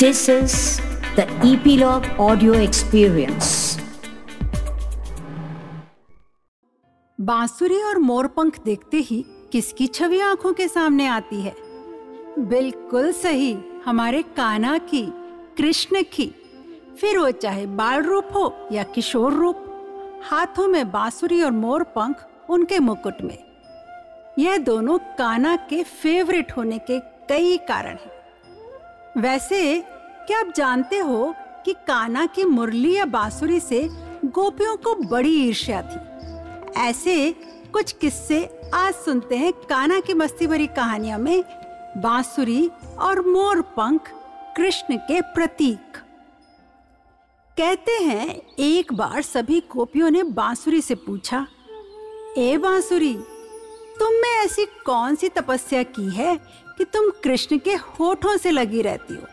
This is the Ep.Log audio experience. बाँसुरी और मोरपंख देखते ही किसकी छवि आंखों के सामने आती है? बिल्कुल सही, हमारे कान्हा की, कृष्ण की। फिर वो चाहे बाल रूप हो या किशोर रूप, हाथों में बाँसुरी और मोरपंख उनके मुकुट में। यह दोनों कान्हा के फेवरेट होने के कई कारण हैं। वैसे क्या आप जानते हो कि कान्हा की मुरली या बाँसुरी से गोपियों को बड़ी ईर्ष्या थी? ऐसे कुछ किस्से आज सुनते हैं कान्हा की मस्ती भरी कहानियां में बाँसुरी और मोरपंख, कृष्ण के प्रतीक। कहते हैं एक बार सभी गोपियों ने बाँसुरी से पूछा, ए बाँसुरी, तुम में ऐसी कौन सी तपस्या की है कि तुम कृष्ण के होठों से लगी रहती हो?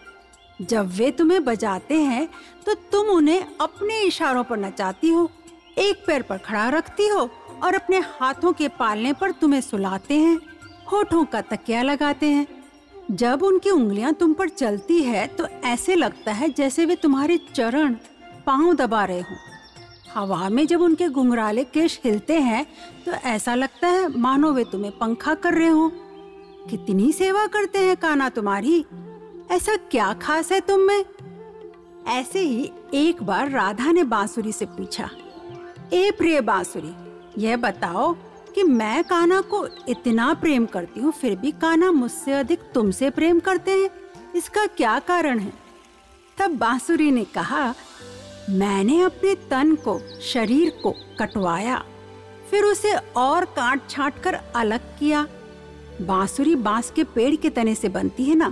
जब वे तुम्हें बजाते हैं तो तुम उन्हें अपने इशारों पर नचाती हो, एक पैर पर खड़ा रखती हो और अपने हाथों के पालने पर तुम्हें सुलाते हैं, होठों का तकिया लगाते हैं। जब उनकी उंगलियां तुम पर चलती है तो ऐसे लगता है जैसे वे तुम्हारे चरण, पांव दबा रहे हों। हवा में जब उनके घुंघराले केश हिलते हैं तो ऐसा लगता है मानो वे तुम्हें पंखा कर रहे हो। कितनी सेवा करते हैं कान्हा तुम्हारी, ऐसा क्या खास है तुम में? ऐसे ही एक बार राधा ने बाँसुरी से पूछा, ए प्रिय बाँसुरी, यह बताओ कि मैं कान्हा को इतना प्रेम करती हूँ, फिर भी कान्हा मुझसे अधिक तुमसे प्रेम करते हैं, इसका क्या कारण है? तब बाँसुरी ने कहा, मैंने अपने तन को, शरीर को कटवाया, फिर उसे और काट छाट कर अलग किया। बाँसुरी बाँस के पेड़ के तने से बनती है ना।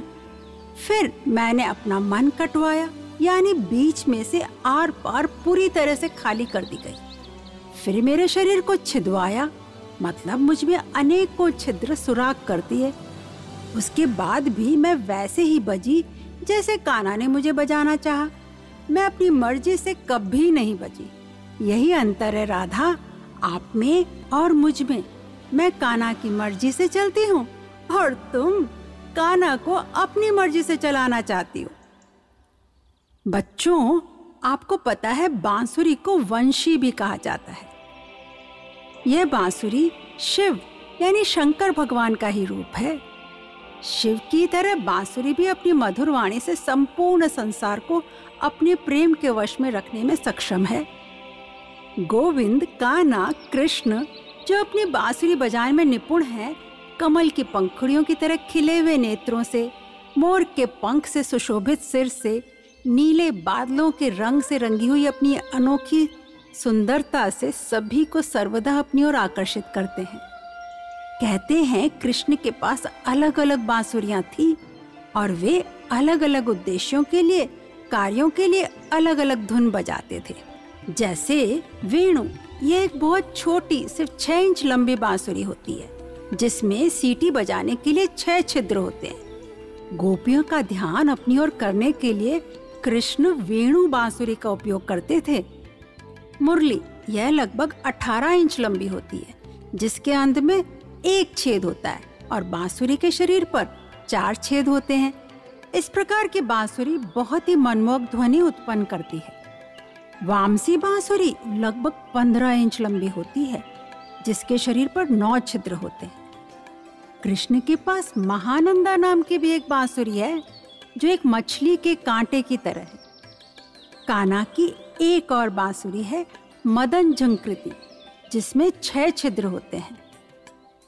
फिर मैंने अपना मन कटवाया, यानी बीच में से आर पार पूरी तरह से खाली कर दी गई। फिर मेरे शरीर को छिदवाया, मतलब मुझ में अनेकों छिद्र सुराख करती है। उसके बाद भी मैं वैसे ही बजी जैसे कान्हा ने मुझे बजाना चाहा। मैं अपनी मर्जी से कभी नहीं बची। यही अंतर है राधा, आप में और मुझ में। मैं कान्हा की मर्जी से चलती हूँ और तुम कान्हा को अपनी मर्जी से चलाना चाहती हो। बच्चों, आपको पता है बाँसुरी को वंशी भी कहा जाता है। यह बाँसुरी शिव यानी शंकर भगवान का ही रूप है। शिव की तरह बाँसुरी भी अपनी मधुर वाणी से संपूर्ण संसार को अपने प्रेम के वश में रखने में सक्षम है। गोविंद, कान्हा, कृष्ण जो अपनी बाँसुरी बजाने में निपुण हैं, कमल की पंखुड़ियों की तरह खिले हुए नेत्रों से, मोर के पंख से सुशोभित सिर से, नीले बादलों के रंग से रंगी हुई अपनी अनोखी सुंदरता से सभी को सर्वदा अपनी ओर आकर्षित करते हैं। कहते हैं कृष्ण के पास अलग अलग बाँसुरियाँ थीं और वे अलग अलग उद्देश्यों के लिए, कार्यों के लिए अलग अलग धुन बजाते थे। जैसे वेणु, ये एक बहुत छोटी, सिर्फ 6 इंच लंबी बाँसुरी होती है जिसमें सीटी बजाने के लिए 6 छिद्र होते हैं। गोपियों का ध्यान अपनी ओर करने के लिए कृष्ण वेणु बाँसुरी का उपयोग करते थे। मुरली, यह लगभग 18 इंच लंबी होती है जिसके अंत में 1 छेद होता है और बाँसुरी के शरीर पर 4 छेद होते हैं। इस प्रकार की बाँसुरी बहुत ही मनमोहक ध्वनि उत्पन्न करती है। वामसी बाँसुरी लगभग 15 इंच लंबी होती है जिसके शरीर पर 9 छिद्र होते हैं। कृष्ण के पास महानंदा नाम की भी एक बाँसुरी है जो एक मछली के कांटे की तरह है। कान्हा की एक और बाँसुरी है मदन झंकृति जिसमें 6 छिद्र होते हैं।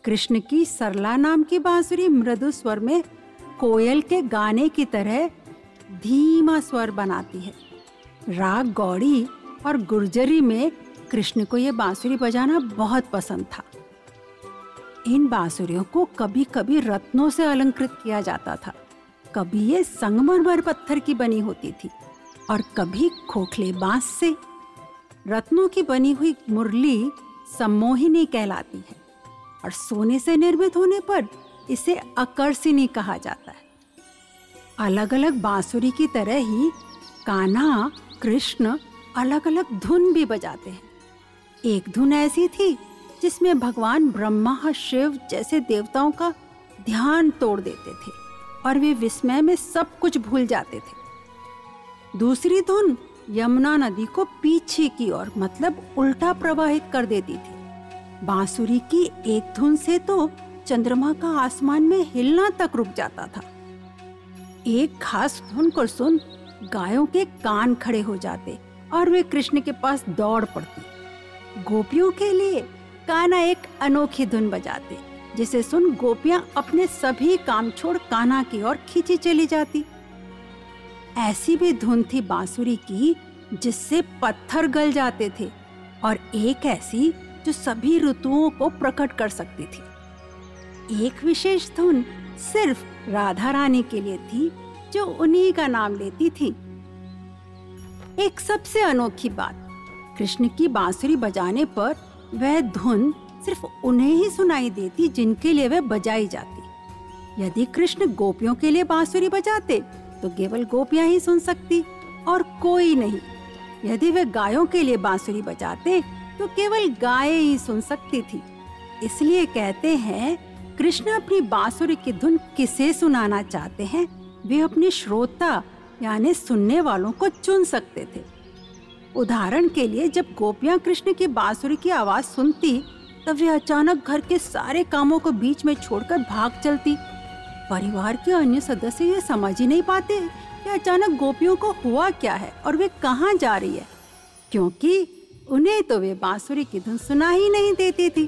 कृष्ण की सरला नाम की बाँसुरी मृदु स्वर में कोयल के गाने की तरह धीमा स्वर बनाती है। राग गौड़ी और गुर्जरी में कृष्ण को ये बाँसुरी बजाना बहुत पसंद था। इन बाँसुरियों को कभी कभी रत्नों से अलंकृत किया जाता था, कभी ये संगमरमर पत्थर की बनी होती थी और कभी खोखले बाँस से। रत्नों की बनी हुई मुरली सम्मोहिनी कहलाती है और सोने से निर्मित होने पर इसे अकर्षिणी कहा जाता है। अलग अलग बाँसुरी की तरह ही कान्हा, कृष्ण अलग अलग धुन भी बजाते हैं। एक धुन ऐसी थी जिसमें भगवान ब्रह्मा, शिव जैसे देवताओं का ध्यान तोड़ देते थे और वे विस्मय में सब कुछ भूल जाते थे। दूसरी धुन यमुना नदी को पीछे की ओर मतलब उल्टा प्रवाहित कर देती थी। बांसुरी की एक धुन से तो चंद्रमा का आसमान में हिलना तक रुक जाता था। एक खास धुन को सुन गायों के कान खड़े हो जाते और वे कृष्ण के पास दौड़ पड़ती। गोपियों के लिए कान्हा एक अनोखी धुन बजाते जिसे सुन गोपियां अपने सभी काम छोड़ कान्हा की ओर खींची चली जाती। ऐसी भी धुन थी बांसुरी की जिससे पत्थर गल जाते थे और एक ऐसी जो सभी ऋतुओं को प्रकट कर सकती थी। एक विशेष धुन सिर्फ राधा रानी के लिए थी जो उन्हीं का नाम लेती थी। एक सबसे अनोखी बात, कृष्ण की बांसुरी बजाने पर वह धुन सिर्फ उन्हें ही सुनाई देती जिनके लिए वह बजाई जाती। यदि कृष्ण गोपियों के लिए बांसुरी बजाते तो केवल गोपियां ही सुन सकती और कोई नहीं। यदि वे गायों के लिए बांसुरी बजाते तो केवल गायें ही सुन सकती थी। इसलिए कहते हैं कृष्ण अपनी बांसुरी की धुन किसे सुनाना चाहते हैं वे अपने श्रोता यानी सुनने वालों को चुन सकते थे। उदाहरण के लिए जब गोपियां कृष्ण की बांसुरी की आवाज सुनती तब वे अचानक घर के सारे कामों को बीच में छोड़कर भाग चलती। परिवार के अन्य सदस्य ये समझ ही नहीं पाते कि अचानक गोपियों को हुआ क्या है और वे कहाँ जा रही है, क्योंकि उन्हें तो वे बांसुरी की धुन सुना ही नहीं देती थी।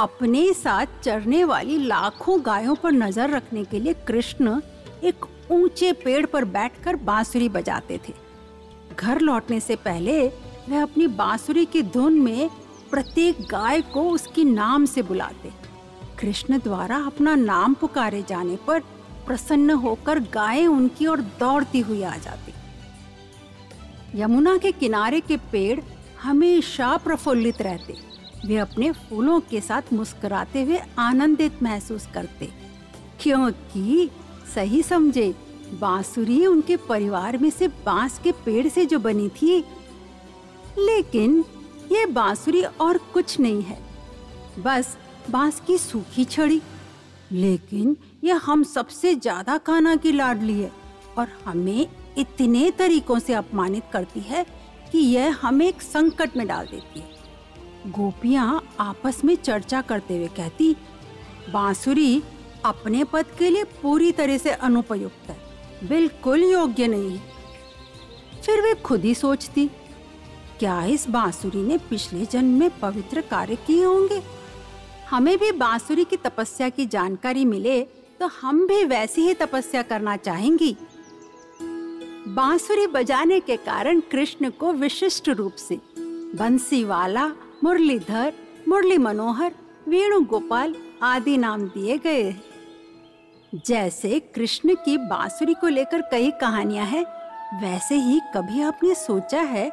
अपने साथ चरने वाली लाखों गायों पर नजर रखने के लिए कृष्ण एक ऊंचे पेड़ पर बैठकर बांसुरी बजाते थे। घर लौटने से पहले वह अपनी बांसुरी की धुन में प्रत्येक गाय को उसके नाम से बुलाते। कृष्ण द्वारा अपना नाम पुकारे जाने पर प्रसन्न होकर गायें उनकी ओर दौड़ती हुई आ जाती। यमुना के किनारे के पेड़ हमेशा प्रफुल्लित रहते। वे अपने फूलों के साथ मुस्कुराते हुए आनंदित महसूस करते, क्योंकि सही समझे बांसुरी उनके परिवार में से बांस के पेड़ से जो बनी थी। लेकिन ये बांसुरी और कुछ नहीं है, बस बांस की सूखी छड़ी। लेकिन यह हम सबसे ज्यादा कान्हा की लाडली है और हमें इतने तरीकों से अपमानित करती है कि यह हमें एक संकट में डाल देती है। गोपियां आपस में चर्चा करते हुए कहती, बांसुरी अपने पद के लिए पूरी तरह से अनुपयुक्त है, बिल्कुल योग्य नहीं है। फिर वे खुद ही सोचती, क्या इस बांसुरी ने पिछले जन्म में पवित्र कार्य किए होंगे? हमें भी बांसुरी की तपस्या की जानकारी मिले तो हम भी वैसी ही तपस्या करना चाहेंगी। बांसुरी बजाने के कारण कृष्ण को विशिष्ट रूप से बंसीवाला, मुरलीधर, मुरली मनोहर, वेणुगोपाल आदि नाम दिए गए हैं। जैसे कृष्ण की बांसुरी को लेकर कई कहानियां हैं, वैसे ही कभी आपने सोचा है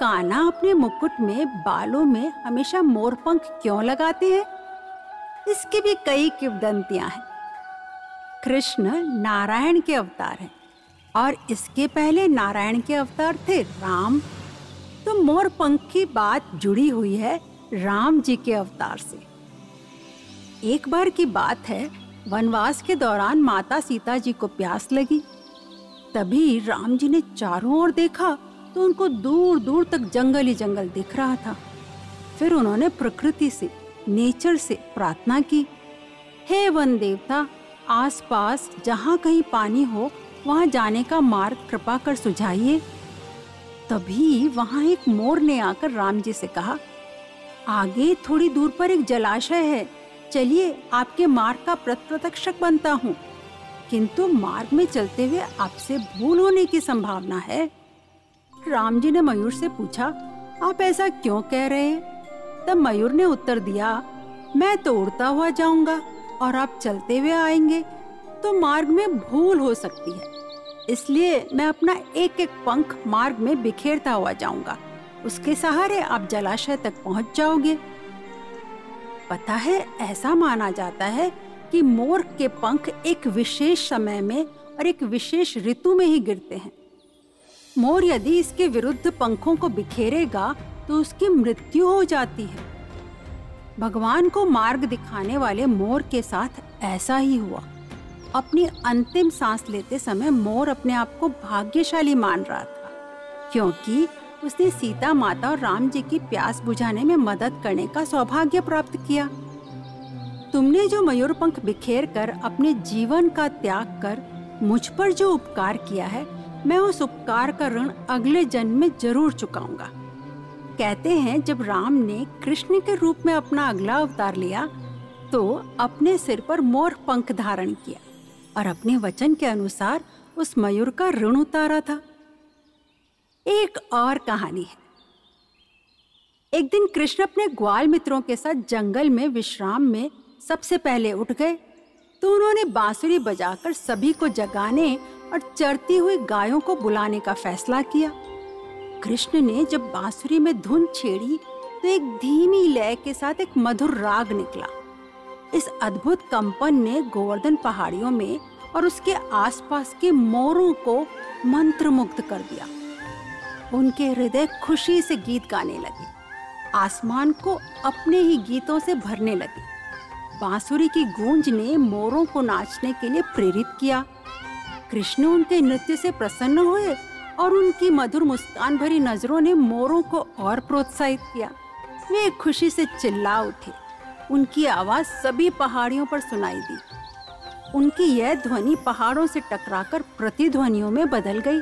कान्हा अपने मुकुट में बालों में हमेशा मोरपंख क्यों लगाते हैं? इसकी भी कई किंवदंतियां हैं। कृष्ण नारायण के अवतार हैं और इसके पहले नारायण के अवतार थे राम, तो मोरपंख की बात जुड़ी हुई है राम जी के अवतार से। एक बार की बात है, वनवास के दौरान माता सीता जी को प्यास लगी। तभी राम जी ने चारों ओर देखा तो उनको दूर दूर तक जंगल ही जंगल दिख रहा था। फिर उन्होंने प्रकृति से, नेचर से प्रार्थना की, हे वन देवता, आसपास जहाँ कहीं पानी हो वहाँ जाने का मार्ग कृपा कर सुझाइए। तभी वहाँ एक मोर ने आकर राम जी से कहा, आगे थोड़ी दूर पर एक जलाशय है, चलिए आपके मार्ग का प्रत्यक्षक बनता हूँ, किंतु मार्ग में चलते हुए आपसे भूल होने की संभावना है। राम जी ने मयूर से पूछा, आप ऐसा क्यों कह रहे हैं? तब मयूर ने उत्तर दिया, मैं तो उड़ता हुआ जाऊंगा और आप चलते हुए आएंगे, तो मार्ग में भूल हो सकती है, इसलिए मैं अपना एक एक पंख मार्ग में बिखेरता हुआ जाऊंगा, उसके सहारे आप जलाशय तक पहुंच जाओगे। पता है, ऐसा माना जाता है कि मोर के पंख एक विशेष समय में और एक विशेष ऋतु में ही गिरते हैं। मोर यदि इसके विरुद्ध पंखों को बिखेरेगा तो उसकी मृत्यु हो जाती है। भगवान को मार्ग दिखाने वाले मोर के साथ ऐसा ही हुआ। अपनी अंतिम सांस लेते समय मोर अपने आप को भाग्यशाली मान रहा था, क्योंकि उसने सीता माता और राम जी की प्यास बुझाने में मदद करने का सौभाग्य प्राप्त किया। तुमने जो मयूरपंख बिखेर कर अपने जीवन का त्याग कर मुझ पर जो उपकार किया है, मैं उस उपकार का ऋण अगले जन्म में जरूर चुकाऊंगा। कहते हैं जब राम ने कृष्ण के रूप में अपना अगला अवतार लिया तो अपने सिर पर मोर पंख धारण किया और अपने वचन के अनुसार उस मयूर का ऋण उतारा था। एक और कहानी है। एक दिन कृष्ण अपने ग्वाल मित्रों के साथ जंगल में विश्राम में सबसे पहले उठ गए तो उन्होंने बाँसुरी बजाकर सभी को जगाने और चरती हुई गायों को बुलाने का फैसला किया। कृष्ण ने जब बाँसुरी में धुन छेड़ी तो एक धीमी लय के साथ एक मधुर राग निकला। इस अद्भुत कंपन ने गोवर्धन पहाड़ियों में और उसके आसपास के मोरों को मंत्रमुग्ध कर दिया। उनके हृदय खुशी से गीत गाने लगे, आसमान को अपने ही गीतों से भरने लगे। बांसुरी की गूंज ने मोरों को नाचने के लिए प्रेरित किया। कृष्ण उनके नृत्य से प्रसन्न हुए और उनकी मधुर मुस्कान भरी नजरों ने मोरों को और प्रोत्साहित किया। वे खुशी से चिल्ला उठे। उनकी आवाज सभी पहाड़ियों पर सुनाई दी। उनकी यह ध्वनि पहाड़ों से टकराकर प्रतिध्वनियों में बदल गई।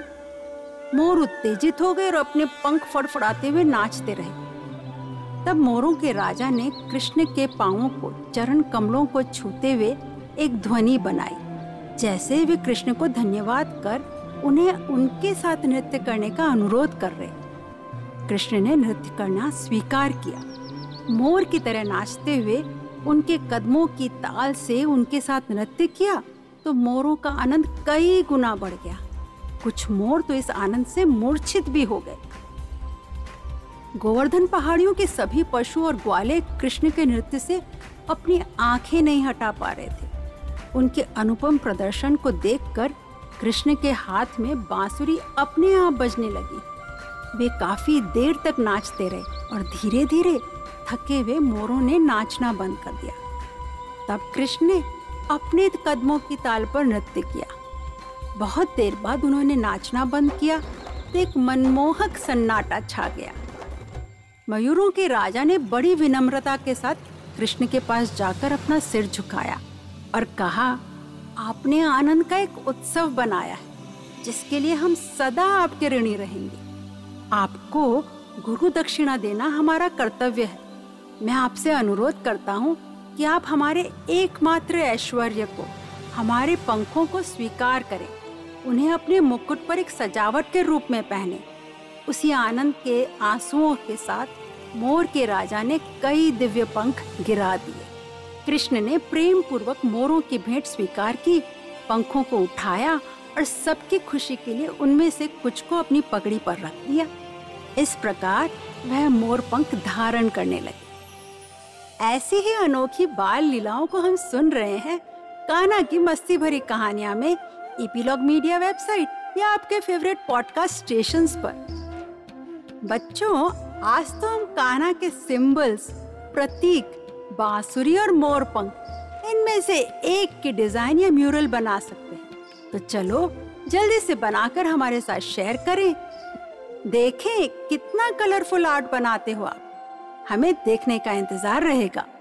मोर उत्तेजित हो गए और अपने पंख फड़फड़ाते हुए नाचते रहे। तब मोरों के राजा ने कृष्ण के पांवों को, चरण कमलों को छूते हुए एक ध्वनि बनाई, जैसे वे कृष्ण को धन्यवाद कर उन्हें उनके साथ नृत्य करने का अनुरोध कर रहे। कृष्ण ने नृत्य करना स्वीकार किया। मोर की तरह नाचते हुए उनके कदमों की ताल से उनके साथ नृत्य किया तो मोरों का आनंद कई गुना बढ़ गया। कुछ मोर तो इस आनंद से मूर्छित भी हो गए। गोवर्धन पहाड़ियों के सभी पशु और ग्वाले कृष्ण के नृत्य से अपनी आंखें नहीं हटा पा रहे थे। उनके अनुपम प्रदर्शन को देखकर कृष्ण के हाथ में बांसुरी अपने आप बजने लगी। वे काफी देर तक नाचते रहे और धीरे धीरे थके हुए मोरों ने नाचना बंद कर दिया। तब कृष्ण ने अपने कदमों की ताल पर नृत्य किया। बहुत देर बाद उन्होंने नाचना बंद किया तो एक मनमोहक सन्नाटा छा गया। मयूरों के राजा ने बड़ी विनम्रता के साथ कृष्ण के पास जाकर अपना सिर झुकाया और कहा, आपने आनंद का एक उत्सव बनाया है जिसके लिए हम सदा आपके ऋणी रहेंगे। आपको गुरु दक्षिणा देना हमारा कर्तव्य है। मैं आपसे अनुरोध करता हूँ कि आप हमारे एकमात्र ऐश्वर्य को, हमारे पंखों को स्वीकार करें, उन्हें अपने मुकुट पर एक सजावट के रूप में पहने। उसी आनंद के आंसुओं के साथ मोर के राजा ने कई दिव्य पंख गिरा दिए। कृष्ण ने प्रेम पूर्वक मोरों की भेंट स्वीकार की, पंखों को उठाया और सबकी खुशी के लिए उनमें से कुछ को अपनी पगड़ी पर रख दिया। इस प्रकार वह मोर पंख धारण करने लगे। ऐसी ही अनोखी बाल लीलाओं को हम सुन रहे हैं कान्हा की मस्ती भरी कहानियां में, एपीलॉग मीडिया वेबसाइट या आपके फेवरेट पॉडकास्ट स्टेशंस पर। बच्चों, आज तो हम कान्हा के सिंबल्स, प्रतीक, बांसुरी और मोर पंख, इनमें से एक की डिजाइन या म्यूरल बना सकते हैं। तो चलो जल्दी से बनाकर हमारे साथ शेयर करें। देखें कितना कलरफुल आर्ट बनाते हो आप। हमें देखने का इंतजार रहेगा।